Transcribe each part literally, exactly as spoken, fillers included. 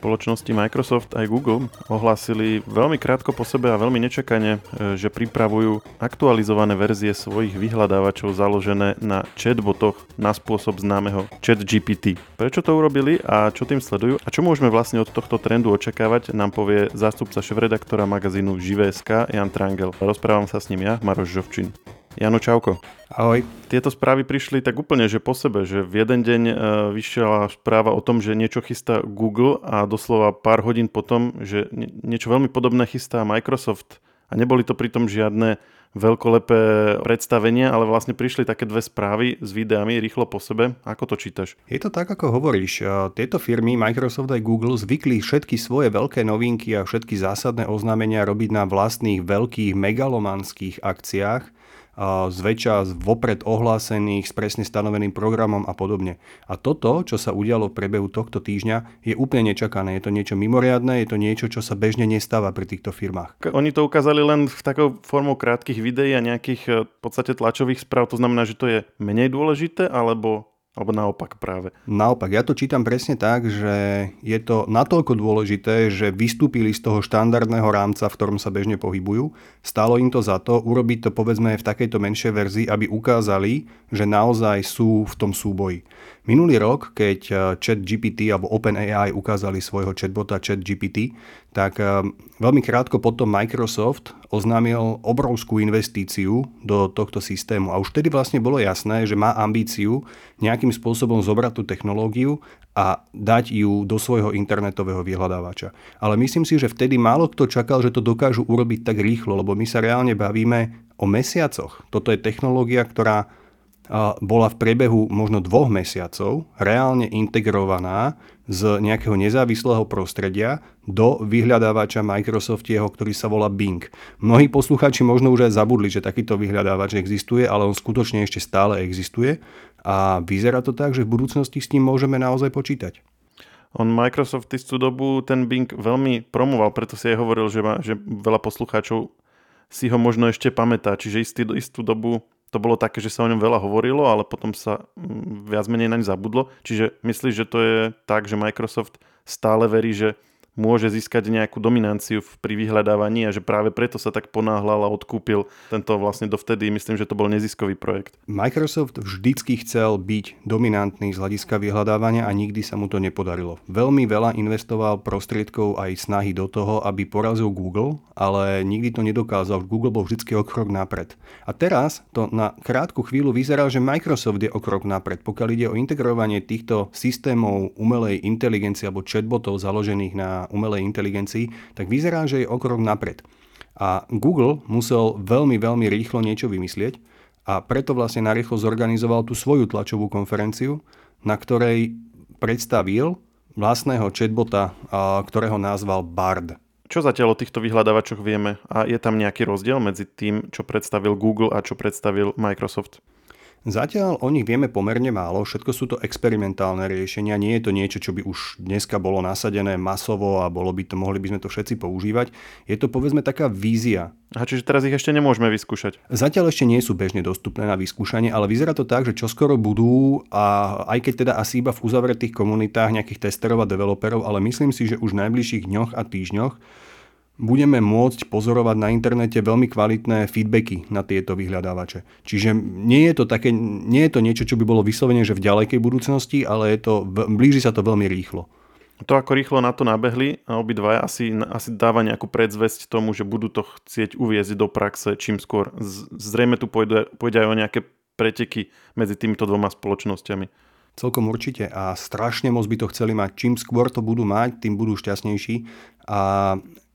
Spoločnosti Microsoft aj Google ohlásili veľmi krátko po sebe a veľmi nečakane, že pripravujú aktualizované verzie svojich vyhľadávačov založené na chatbotoch na spôsob známeho ChatGPT. Prečo to urobili a čo tým sledujú a čo môžeme vlastne od tohto trendu očakávať, nám povie zástupca šéfredaktora magazínu Živé.sk Jan Trangel. Rozprávam sa s ním ja, Maroš Žovčin. Jano, čauko. Ahoj. Tieto správy prišli tak úplne, že po sebe, že v jeden deň vyšla správa o tom, že niečo chystá Google a doslova pár hodín potom, že niečo veľmi podobné chystá Microsoft. A neboli to pritom žiadne veľkolepé predstavenia, ale vlastne prišli také dve správy s videami rýchlo po sebe. Ako to čítaš? Je to tak, ako hovoríš. Tieto firmy, Microsoft aj Google, zvykli všetky svoje veľké novinky a všetky zásadné oznámenia robiť na vlastných veľkých megalomanských akciách, zväčša vopred ohlásených s presne stanoveným programom a podobne. A toto, čo sa udialo v prebehu tohto týždňa, je úplne nečakané. Je to niečo mimoriadne, je to niečo, čo sa bežne nestáva pri týchto firmách. Oni to ukázali len v takou formou krátkych videí a nejakých v podstate tlačových správ. To znamená, že to je menej dôležité, alebo... Alebo naopak práve. Naopak, ja to čítam presne tak, že je to natoľko dôležité, že vystúpili z toho štandardného rámca, v ktorom sa bežne pohybujú. Stálo im to za to urobiť to povedzme v takejto menšej verzii, aby ukázali, že naozaj sú v tom súboji. Minulý rok, keď ChatGPT alebo OpenAI ukázali svojho chatbota ChatGPT, tak veľmi krátko potom Microsoft oznámil obrovskú investíciu do tohto systému. A už vtedy vlastne bolo jasné, že má ambíciu nejakým spôsobom zobrať tú technológiu a dať ju do svojho internetového vyhľadávača. Ale myslím si, že vtedy málo kto čakal, že to dokážu urobiť tak rýchlo, lebo my sa reálne bavíme o mesiacoch. Toto je technológia, ktorá bola v priebehu možno dvoch mesiacov reálne integrovaná z nejakého nezávislého prostredia do vyhľadávača Microsoftieho, ktorý sa volá Bing. Mnohí poslucháči možno už aj zabudli, že takýto vyhľadávač existuje, ale on skutočne ešte stále existuje a vyzerá to tak, že v budúcnosti s ním môžeme naozaj počítať. On Microsoft istú dobu ten Bing veľmi promoval, preto si aj hovoril, že, ma, že veľa poslucháčov si ho možno ešte pamätá, čiže istý, istú dobu to bolo také, že sa o ňom veľa hovorilo, ale potom sa viac menej naň zabudlo. Čiže myslíš, že to je tak, že Microsoft stále verí, že môže získať nejakú dominanciu pri vyhľadávaní a že práve preto sa tak ponáhľal a odkúpil tento vlastne dovtedy, myslím, že to bol neziskový projekt. Microsoft vždycky chcel byť dominantný z hľadiska vyhľadávania a nikdy sa mu to nepodarilo. Veľmi veľa investoval prostriedkov aj snahy do toho, aby porazil Google, ale nikdy to nedokázal. Google bol vždycky o krok napred. A teraz to na krátku chvíľu vyzerá, že Microsoft je o krok napred, pokiaľ ide o integrovanie týchto systémov umelej inteligencie alebo chatbotov založených na umelej inteligencii, tak vyzerá, že je o krok napred. A Google musel veľmi, veľmi rýchlo niečo vymyslieť a preto vlastne narýchlo zorganizoval tú svoju tlačovú konferenciu, na ktorej predstavil vlastného chatbota, ktorého nazval Bard. Čo zatiaľ o týchto vyhľadávačoch vieme? A je tam nejaký rozdiel medzi tým, čo predstavil Google a čo predstavil Microsoft? Zatiaľ o nich vieme pomerne málo, všetko sú to experimentálne riešenia, nie je to niečo, čo by už dneska bolo nasadené masovo a bolo by to, mohli by sme to všetci používať. Je to povedzme taká vízia. A čiže teraz ich ešte nemôžeme vyskúšať? Zatiaľ ešte nie sú bežne dostupné na vyskúšanie, ale vyzerá to tak, že čoskoro budú, a aj keď teda asi iba v uzavretých komunitách nejakých testerov a developerov, ale myslím si, že už v najbližších dňoch a týždňoch budeme môcť pozorovať na internete veľmi kvalitné feedbacky na tieto vyhľadávače. Čiže nie je to také, nie je to niečo, čo by bolo vyslovene, že v ďalekej budúcnosti, ale je to, blíži sa to veľmi rýchlo. To, ako rýchlo na to nabehli, a obidvaja asi, asi dáva nejakú predzvesť tomu, že budú to chcieť uviezť do praxe čím skôr. Zrejme tu pôjde, pôjde aj o nejaké preteky medzi týmito dvoma spoločnosťami. Celkom určite a strašne moc by to chceli mať. Čím skôr to budú mať, tým budú šťastnejší a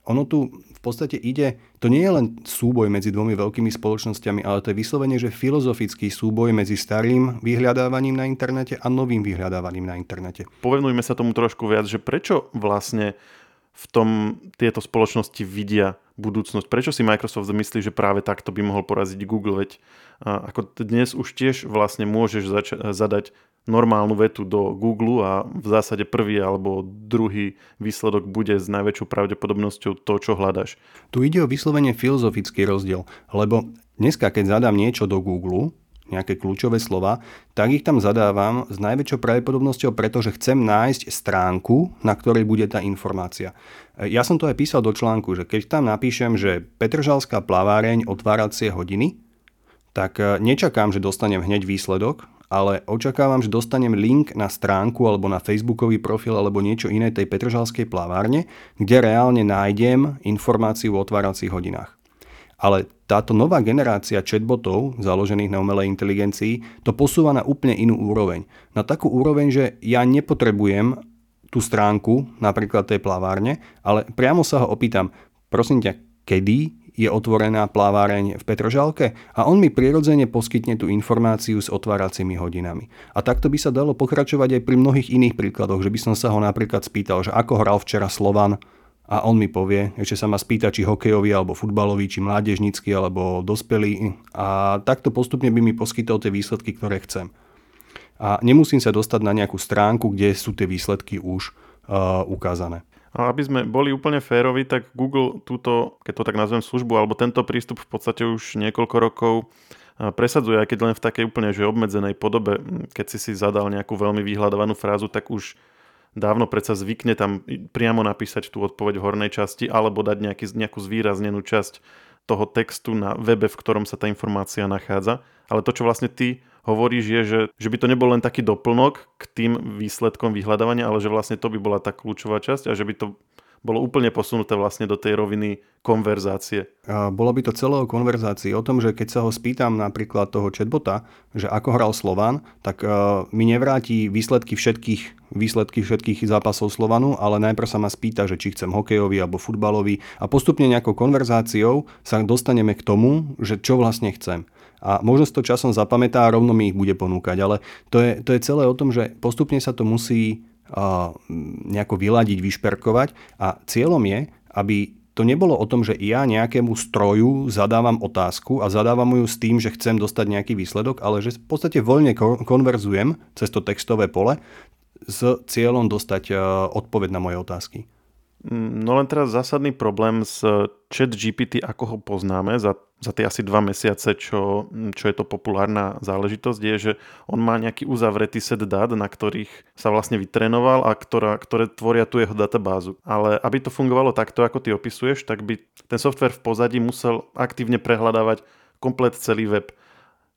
ono tu v podstate ide, to nie je len súboj medzi dvomi veľkými spoločnosťami, ale to je vyslovene, že filozofický súboj medzi starým vyhľadávaním na internete a novým vyhľadávaním na internete. Povenujme sa tomu trošku viac, že prečo vlastne v tom tieto spoločnosti vidia budúcnosť. Prečo si Microsoft myslí, že práve takto by mohol poraziť Google? Veď ako dnes už tiež vlastne môžeš zač- zadať normálnu vetu do Google a v zásade prvý alebo druhý výsledok bude s najväčšou pravdepodobnosťou to, čo hľadaš. Tu ide o vyslovene filozofický rozdiel, lebo dneska, keď zadám niečo do Google, nejaké kľúčové slova, tak ich tam zadávam s najväčšou pravdepodobnosťou, pretože chcem nájsť stránku, na ktorej bude tá informácia. Ja som to aj písal do článku, že keď tam napíšem, že Petržalská plaváreň otváracie hodiny, tak nečakám, že dostanem hneď výsledok, ale očakávam, že dostanem link na stránku alebo na facebookový profil alebo niečo iné tej Petržalskej plavárne, kde reálne nájdem informáciu o otváracích hodinách. Ale táto nová generácia chatbotov, založených na umelej inteligencii, to posúva na úplne inú úroveň. Na takú úroveň, že ja nepotrebujem tú stránku, napríklad tej plavárne, ale priamo sa ho opýtam, prosím ťa, kedy je otvorená plaváreň v Petržalke, a on mi prirodzene poskytne tú informáciu s otváracími hodinami. A takto by sa dalo pokračovať aj pri mnohých iných príkladoch, že by som sa ho napríklad spýtal, že ako hral včera Slovan, a on mi povie, ešte sa ma spýta, či hokejový, alebo futbalový, či mládežnícky, alebo dospelý, a takto postupne by mi poskytol tie výsledky, ktoré chcem. A nemusím sa dostať na nejakú stránku, kde sú tie výsledky už uh, ukázané. A aby sme boli úplne férovi, tak Google túto, keď to tak nazvem, službu alebo tento prístup v podstate už niekoľko rokov presadzuje, aj keď len v takej úplne že obmedzenej podobe. Keď si si zadal nejakú veľmi vyhľadávanú frázu, tak už dávno predsa zvykne tam priamo napísať tú odpoveď v hornej časti alebo dať nejaký, nejakú zvýraznenú časť toho textu na webe, v ktorom sa tá informácia nachádza. Ale to, čo vlastne ty hovoríš, je, že, že by to nebol len taký doplnok k tým výsledkom vyhľadávania, ale že vlastne to by bola tá kľúčová časť a že by to bolo úplne posunuté vlastne do tej roviny konverzácie. Bolo by to celou konverzácií o tom, že keď sa ho spýtam napríklad toho chatbota, že ako hral Slovan, tak mi nevráti výsledky všetkých, výsledky všetkých zápasov Slovanu, ale najprv sa ma spýta, že či chcem hokejový alebo futbalový, a postupne nejakou konverzáciou sa dostaneme k tomu, že čo vlastne chcem. A možno si to časom zapamätá a rovno mi ich bude ponúkať. Ale to je, to je celé o tom, že postupne sa to musí uh, nejako vyladiť, vyšperkovať. A cieľom je, aby to nebolo o tom, že ja nejakému stroju zadávam otázku a zadávam ju s tým, že chcem dostať nejaký výsledok, ale že v podstate voľne konverzujem cez to textové pole s cieľom dostať uh, odpoveď na moje otázky. No len teraz zásadný problém s ChatGPT, ako ho poznáme za, za tie asi dva mesiace, čo, čo je to populárna záležitosť, je, že on má nejaký uzavretý set dát, na ktorých sa vlastne vytrénoval a ktorá, ktoré tvoria tu jeho databázu. Ale aby to fungovalo takto, ako ty opisuješ, tak by ten softvér v pozadí musel aktívne prehľadávať komplet celý web.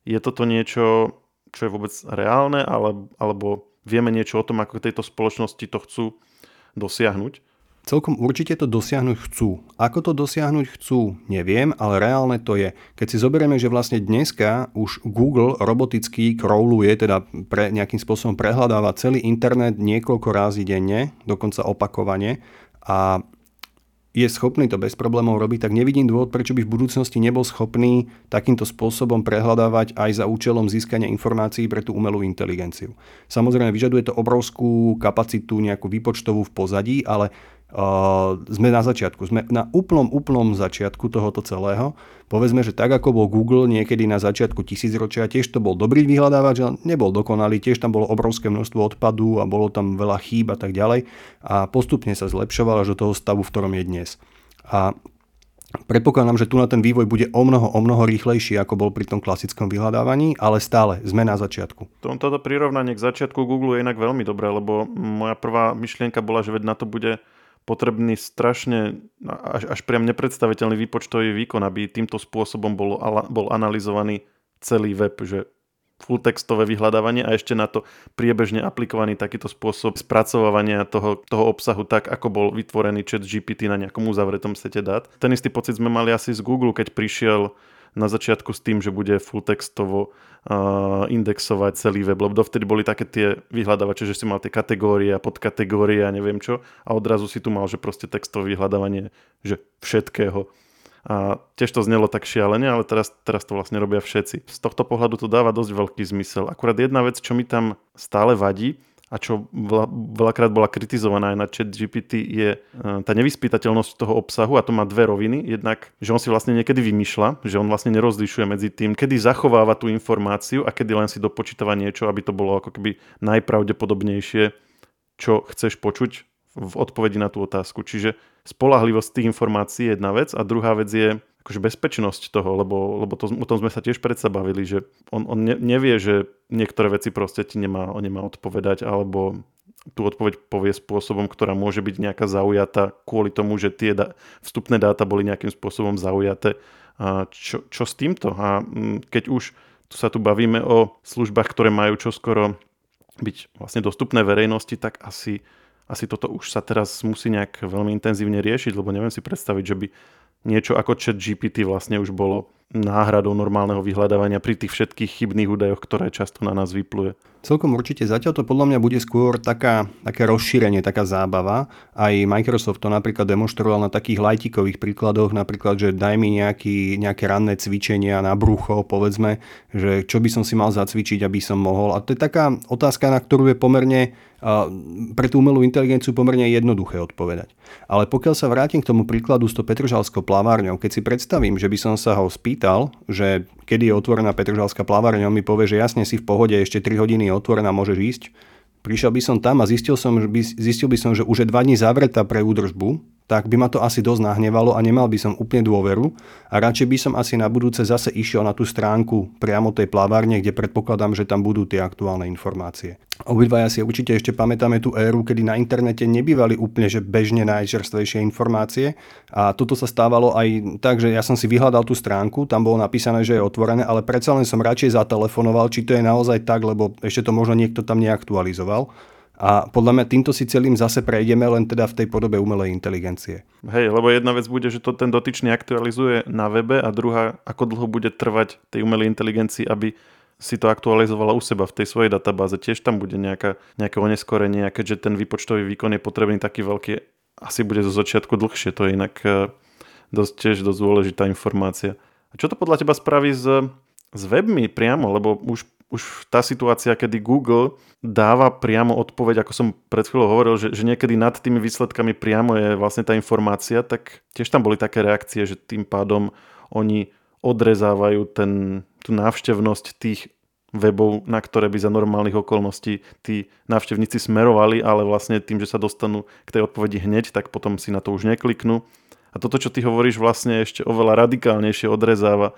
Je toto niečo, čo je vôbec reálne, ale, alebo vieme niečo o tom, ako tejto spoločnosti to chcú dosiahnuť? Celkom určite to dosiahnuť chcú. Ako to dosiahnuť chcú, neviem, ale reálne to je. Keď si zoberieme, že vlastne dneska už Google roboticky crawluje, teda pre, nejakým spôsobom prehľadáva celý internet niekoľko rázy denne, dokonca opakovane, a je schopný to bez problémov robiť, tak nevidím dôvod, prečo by v budúcnosti nebol schopný takýmto spôsobom prehľadávať aj za účelom získania informácií pre tú umelú inteligenciu. Samozrejme, vyžaduje to obrovskú kapacitu, nejakú výpočtovú v pozadí, ale Uh, sme na začiatku, sme na úplnom, úplnom začiatku tohoto celého. Povedzme, že tak ako bol Google niekedy na začiatku tisícročia, tiež to bol dobrý vyhľadávač, ale nebol dokonalý, tiež tam bolo obrovské množstvo odpadu a bolo tam veľa chýb a tak ďalej, a postupne sa zlepšoval až do toho stavu, v ktorom je dnes. A predpokladám, že tu na ten vývoj bude o mnoho, o mnoho rýchlejší, ako bol pri tom klasickom vyhľadávaní, ale stále sme na začiatku. Toto prirovnanie k začiatku Google je inak veľmi dobré, lebo moja prvá myšlienka bola, že na to bude potrebný strašne, až, až priam nepredstaviteľný výpočtový výkon, aby týmto spôsobom bol, bol analyzovaný celý web, že fulltextové vyhľadávanie a ešte na to priebežne aplikovaný takýto spôsob spracovávania toho, toho obsahu tak, ako bol vytvorený ChatGPT na nejakom uzavretom sete dát. Ten istý pocit sme mali asi z Google, keď prišiel na začiatku s tým, že bude fulltextovo uh, indexovať celý web, lebo dovtedy boli také tie vyhľadávače, že si mal tie kategórie a podkategórie a neviem čo, a odrazu si tu mal, že proste textové vyhľadávanie, že všetkého. A tiež to znelo tak šialene, ale teraz, teraz to vlastne robia všetci. Z tohto pohľadu to dáva dosť veľký zmysel. Akurát jedna vec, čo mi tam stále vadí a čo veľa, veľakrát bola kritizovaná aj na ChatGPT, je tá nevyspytateľnosť toho obsahu, a to má dve roviny. Jednak, že on si vlastne niekedy vymýšľa, že on vlastne nerozlišuje medzi tým, kedy zachováva tú informáciu a kedy len si dopočítava niečo, aby to bolo ako keby najpravdepodobnejšie, čo chceš počuť v odpovedi na tú otázku. Čiže spoľahlivosť tých informácií je jedna vec a druhá vec je akože bezpečnosť toho, lebo, lebo to, o tom sme sa tiež predsa bavili, že on, on ne, nevie, že niektoré veci proste ti nemá, on nemá odpovedať, alebo tú odpoveď povie spôsobom, ktorá môže byť nejaká zaujatá kvôli tomu, že tie da, vstupné dáta boli nejakým spôsobom zaujaté. A čo, čo s týmto? A keď už tu sa tu bavíme o službách, ktoré majú čoskoro byť vlastne dostupné verejnosti, tak asi... Asi toto už sa teraz musí nejak veľmi intenzívne riešiť, lebo neviem si predstaviť, že by niečo ako ChatGPT vlastne už bolo náhradou normálneho vyhľadávania pri tých všetkých chybných údajoch, ktoré často na nás vypluje. Celkom určite. Zatiaľ to podľa mňa bude skôr taká, také rozšírenie, taká zábava. Aj Microsoft to napríklad demonstroval na takých lajtikových príkladoch, napríklad, že daj mi nejaký, nejaké ranné cvičenia na brucho, povedzme, že čo by som si mal zacvičiť, aby som mohol. A to je taká otázka, na ktorú je pomerne pre tú umelú inteligenciu pomerne jednoduché odpovedať. Ale pokiaľ sa vrátim k tomu príkladu s to Petržalskou plavárňou, keď si predstavím, že by som sa ho spýtal, že kedy je otvorená Petržalská plaváreň, on mi povie, že jasne si v pohode, ešte tri hodiny je otvorená, môžeš ísť. Prišiel by som tam a zistil, som, že by, zistil by som, že už je dva dni zavretá pre údržbu, tak by ma to asi dosť nahnevalo a nemal by som úplne dôveru a radšej by som asi na budúce zase išiel na tú stránku priamo tej plavárne, kde predpokladám, že tam budú tie aktuálne informácie. Obidvaja si určite ešte pamätáme tú éru, kedy na internete nebývali úplne že bežne najčerstvejšie informácie a toto sa stávalo aj tak, že ja som si vyhľadal tú stránku, tam bolo napísané, že je otvorené, ale predsa len som radšej zatelefonoval, či to je naozaj tak, lebo ešte to možno niekto tam neaktualizoval. A podľa mňa týmto si celým zase prejdeme, len teda v tej podobe umelej inteligencie. Hej, lebo jedna vec bude, že to ten dotyčný aktualizuje na webe a druhá, ako dlho bude trvať tej umelej inteligencii, aby si to aktualizovala u seba v tej svojej databáze. Tiež tam bude nejaká, nejaké oneskorenie, a keďže ten výpočtový výkon je potrebný taký veľký, asi bude zo začiatku dlhšie. To je inak dosť tiež dosť dôležitá informácia. A čo to podľa teba spraví s, s webmi priamo, lebo už Už tá situácia, kedy Google dáva priamo odpoveď, ako som pred chvíľou hovoril, že, že niekedy nad tými výsledkami priamo je vlastne tá informácia, tak tiež tam boli také reakcie, že tým pádom oni odrezávajú ten, tú návštevnosť tých webov, na ktoré by za normálnych okolností tí návštevníci smerovali, ale vlastne tým, že sa dostanú k tej odpovedi hneď, tak potom si na to už nekliknú. A toto, čo ty hovoríš, vlastne ešte oveľa radikálnejšie odrezáva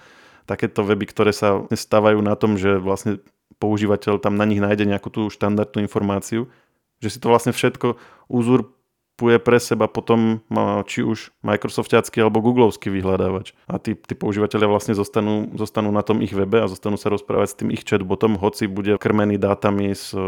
takéto weby, ktoré sa stávajú na tom, že vlastne používateľ tam na nich nájde nejakú tú štandardnú informáciu, že si to vlastne všetko uzurpuje pre seba potom či už Microsoftiacký alebo Googlovský vyhľadávač. A tí, tí používateľia vlastne zostanú, zostanú na tom ich webe a zostanú sa rozprávať s tým ich chatbotom, hoci bude krmený dátami z...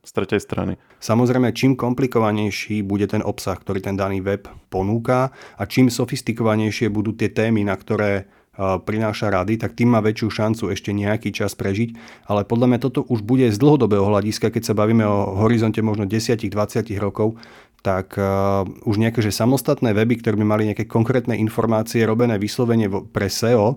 z tretej strany. Samozrejme, čím komplikovanejší bude ten obsah, ktorý ten daný web ponúka a čím sofistikovanejšie budú tie témy, na ktoré prináša rady, tak tým má väčšiu šancu ešte nejaký čas prežiť, ale podľa mňa toto už bude z dlhodobého hľadiska, keď sa bavíme o horizonte možno desať až dvadsať rokov, tak uh, už nejaké že samostatné weby, ktoré by mali nejaké konkrétne informácie robené vyslovene pre es e o, uh,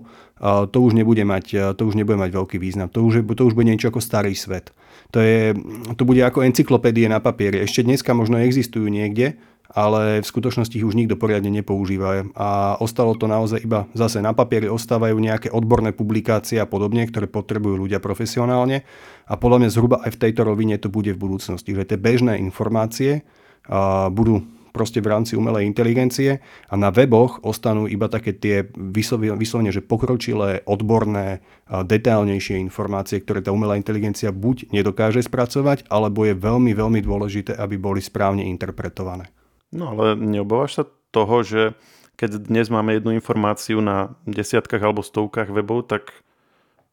to už nebude mať, uh, to už nebude mať veľký význam. To už, to už bude niečo ako starý svet. To, je, to bude ako encyklopédie na papieri. Ešte dneska možno existujú niekde, ale v skutočnosti ich už nikto poriadne nepoužíva. A ostalo to naozaj iba zase na papieri, ostávajú nejaké odborné publikácie a podobne, ktoré potrebujú ľudia profesionálne. A podľa mňa zhruba aj v tejto rovine to bude v budúcnosti. Že tie bežné informácie a budú proste v rámci umelej inteligencie a na weboch ostanú iba také tie vyslovene, že pokročilé, odborné, detailnejšie informácie, ktoré tá umelá inteligencia buď nedokáže spracovať, alebo je veľmi, veľmi dôležité, aby boli správne interpretované. No ale neobávaš sa toho, že keď dnes máme jednu informáciu na desiatkách alebo stovkách webov, tak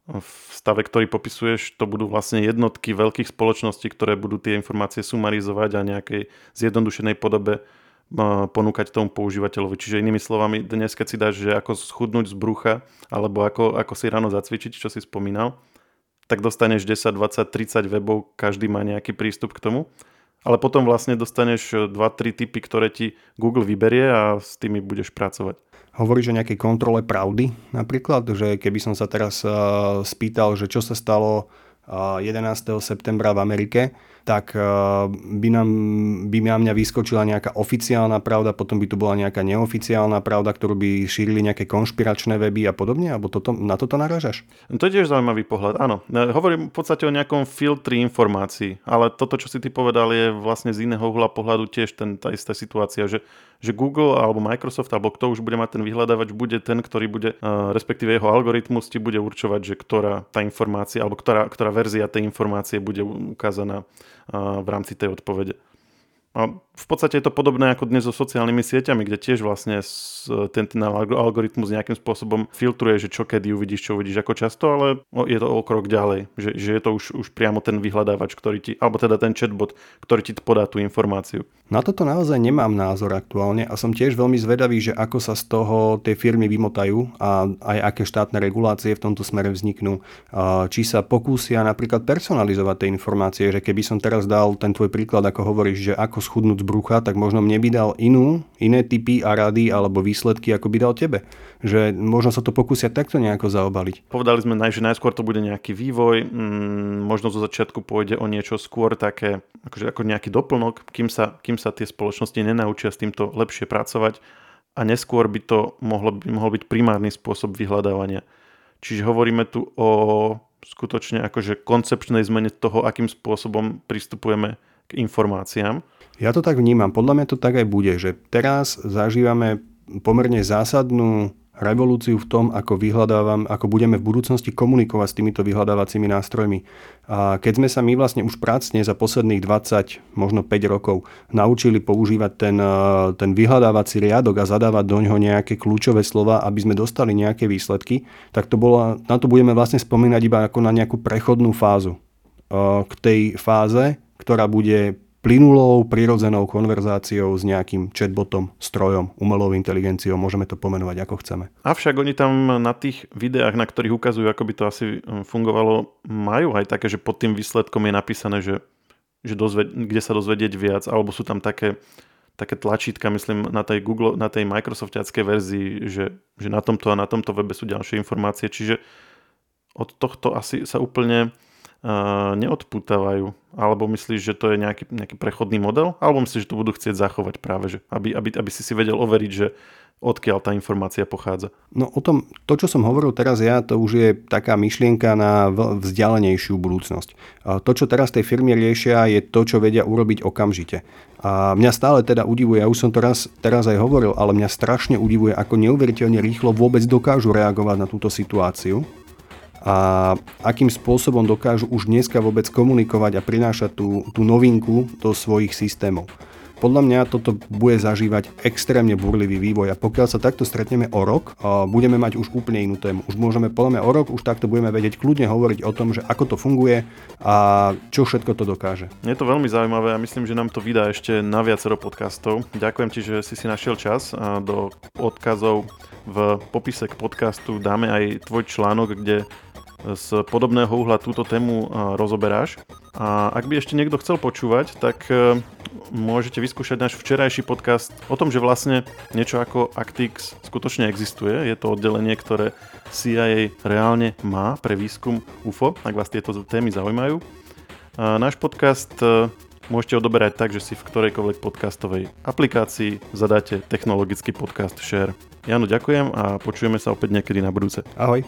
v stave, ktorý popisuješ, to budú vlastne jednotky veľkých spoločností, ktoré budú tie informácie sumarizovať a nejakej zjednodušenej podobe ponúkať tomu používateľovi. Čiže inými slovami, dnes keď si dáš, že ako schudnúť z brucha, alebo ako, ako si ráno zacvičiť, čo si spomínal, tak dostaneš desať, dvadsať, tridsať webov, každý má nejaký prístup k tomu. Ale potom vlastne dostaneš dva tri tipy, ktoré ti Google vyberie a s tými budeš pracovať. Hovoríš o nejakej kontrole pravdy napríklad, že keby som sa teraz uh, spýtal, že čo sa stalo uh, jedenásteho septembra v Amerike, tak by, nám, by na mňa vyskočila nejaká oficiálna pravda, potom by tu bola nejaká neoficiálna pravda, ktorú by šírili nejaké konšpiračné weby a podobne, alebo toto, na toto narážaš? To je tiež zaujímavý pohľad, áno. Hovorím v podstate o nejakom filtri informácií, ale toto, čo si ty povedal, je vlastne z iného uhla pohľadu tiež ten, tá istá situácia, že, že Google alebo Microsoft, alebo kto už bude mať ten vyhľadávač, bude ten, ktorý bude, respektíve jeho algoritmus ti bude určovať, že ktorá tá informácia, alebo ktorá, ktorá verzia tej informácie bude ukázaná v rámci tej odpovede. A v podstate je to podobné ako dnes so sociálnymi sieťami, kde tiež vlastne ten, ten algoritmus nejakým spôsobom filtruje, že čo kedy uvidíš, čo uvidíš, ako často, ale je to o krok ďalej, že, že je to už, už priamo ten vyhľadávač, ktorý ti, alebo teda ten chatbot, ktorý ti podá tú informáciu. Na toto naozaj nemám názor aktuálne a som tiež veľmi zvedavý, že ako sa z toho tie firmy vymotajú a aj aké štátne regulácie v tomto smere vzniknú. Či sa pokúsia napríklad personalizovať tie informácie, že keby som teraz dal ten tvoj príklad, ako hovoríš, že ako schudnúť z brucha, tak možno mne by dal inú, iné tipy a rady alebo výsledky, ako by dal tebe. Že možno sa to pokúsia takto nejako zaobaliť. Povedali sme, že najskôr to bude nejaký vývoj, mm, možno zo začiatku pôjde o niečo skôr také, akože ako nejaký doplnok, kým sa, kým sa tie spoločnosti nenaučia s týmto lepšie pracovať a neskôr by to mohlo, by mohol byť primárny spôsob vyhľadávania. Čiže hovoríme tu o skutočne akože koncepčnej zmene toho, akým spôsobom pristupujeme k informáciám. Ja to tak vnímam. Podľa mňa to tak aj bude, že teraz zažívame pomerne zásadnú revolúciu v tom, ako vyhľadávam, ako budeme v budúcnosti komunikovať s týmito vyhľadávacími nástrojmi. A keď sme sa my vlastne už pracne za posledných dvadsať, možno päť rokov naučili používať ten, ten vyhľadávací riadok a zadávať do ňoho nejaké kľúčové slova, aby sme dostali nejaké výsledky, tak to bolo, na to budeme vlastne spomínať iba ako na nejakú prechodnú fázu. K tej fáze, ktorá bude plynulou, prirodzenou konverzáciou s nejakým chatbotom, strojom, umelou inteligenciou, môžeme to pomenovať ako chceme. Avšak oni tam na tých videách, na ktorých ukazujú, ako by to asi fungovalo, majú aj také, že pod tým výsledkom je napísané, že, že dozved, kde sa dozvedieť viac, alebo sú tam také, také tlačítka, myslím, na tej Google, na tej Microsoftiackej verzii, že, že na tomto a na tomto webe sú ďalšie informácie, čiže od tohto asi sa úplne neodpútavajú. Alebo myslíš, že to je nejaký, nejaký prechodný model? Alebo myslíš, že to budú chcieť zachovať práve, že aby, aby, aby si si vedel overiť, že odkiaľ tá informácia pochádza? No o tom, to, čo som hovoril teraz ja, to už je taká myšlienka na vzdialenejšiu budúcnosť. To, čo teraz tej firmy riešia, je to, čo vedia urobiť okamžite. A mňa stále teda udivuje, ja už som to raz, teraz aj hovoril, ale mňa strašne udivuje, ako neuveriteľne rýchlo vôbec dokážu reagovať na túto situáciu. A akým spôsobom dokážu už dneska vôbec komunikovať a prinášať tú, tú novinku do svojich systémov. Podľa mňa toto bude zažívať extrémne burlivý vývoj a pokiaľ sa takto stretneme o rok, budeme mať už úplne inú tému. Už môžeme, podľa mňa o rok, už takto budeme vedieť kľudne hovoriť o tom, že ako to funguje a čo všetko to dokáže. Je to veľmi zaujímavé a myslím, že nám to vydá ešte na viacero podcastov. Ďakujem ti, že si si našiel čas a do odkazov v popise k podcastu dáme aj tvoj článok, kde z podobného uhla túto tému rozoberáš. A ak by ešte niekto chcel počúvať, tak môžete vyskúšať náš včerajší podcast o tom, že vlastne niečo ako Actix skutočne existuje. Je to oddelenie, ktoré C I A reálne má pre výskum ú ef ó, ak vás tieto témy zaujímajú. A náš podcast môžete odoberať tak, že si v ktorejkoľvek podcastovej aplikácii zadáte technologický podcast share. Janu, ďakujem a počujeme sa opäť niekedy na budúce. Ahoj.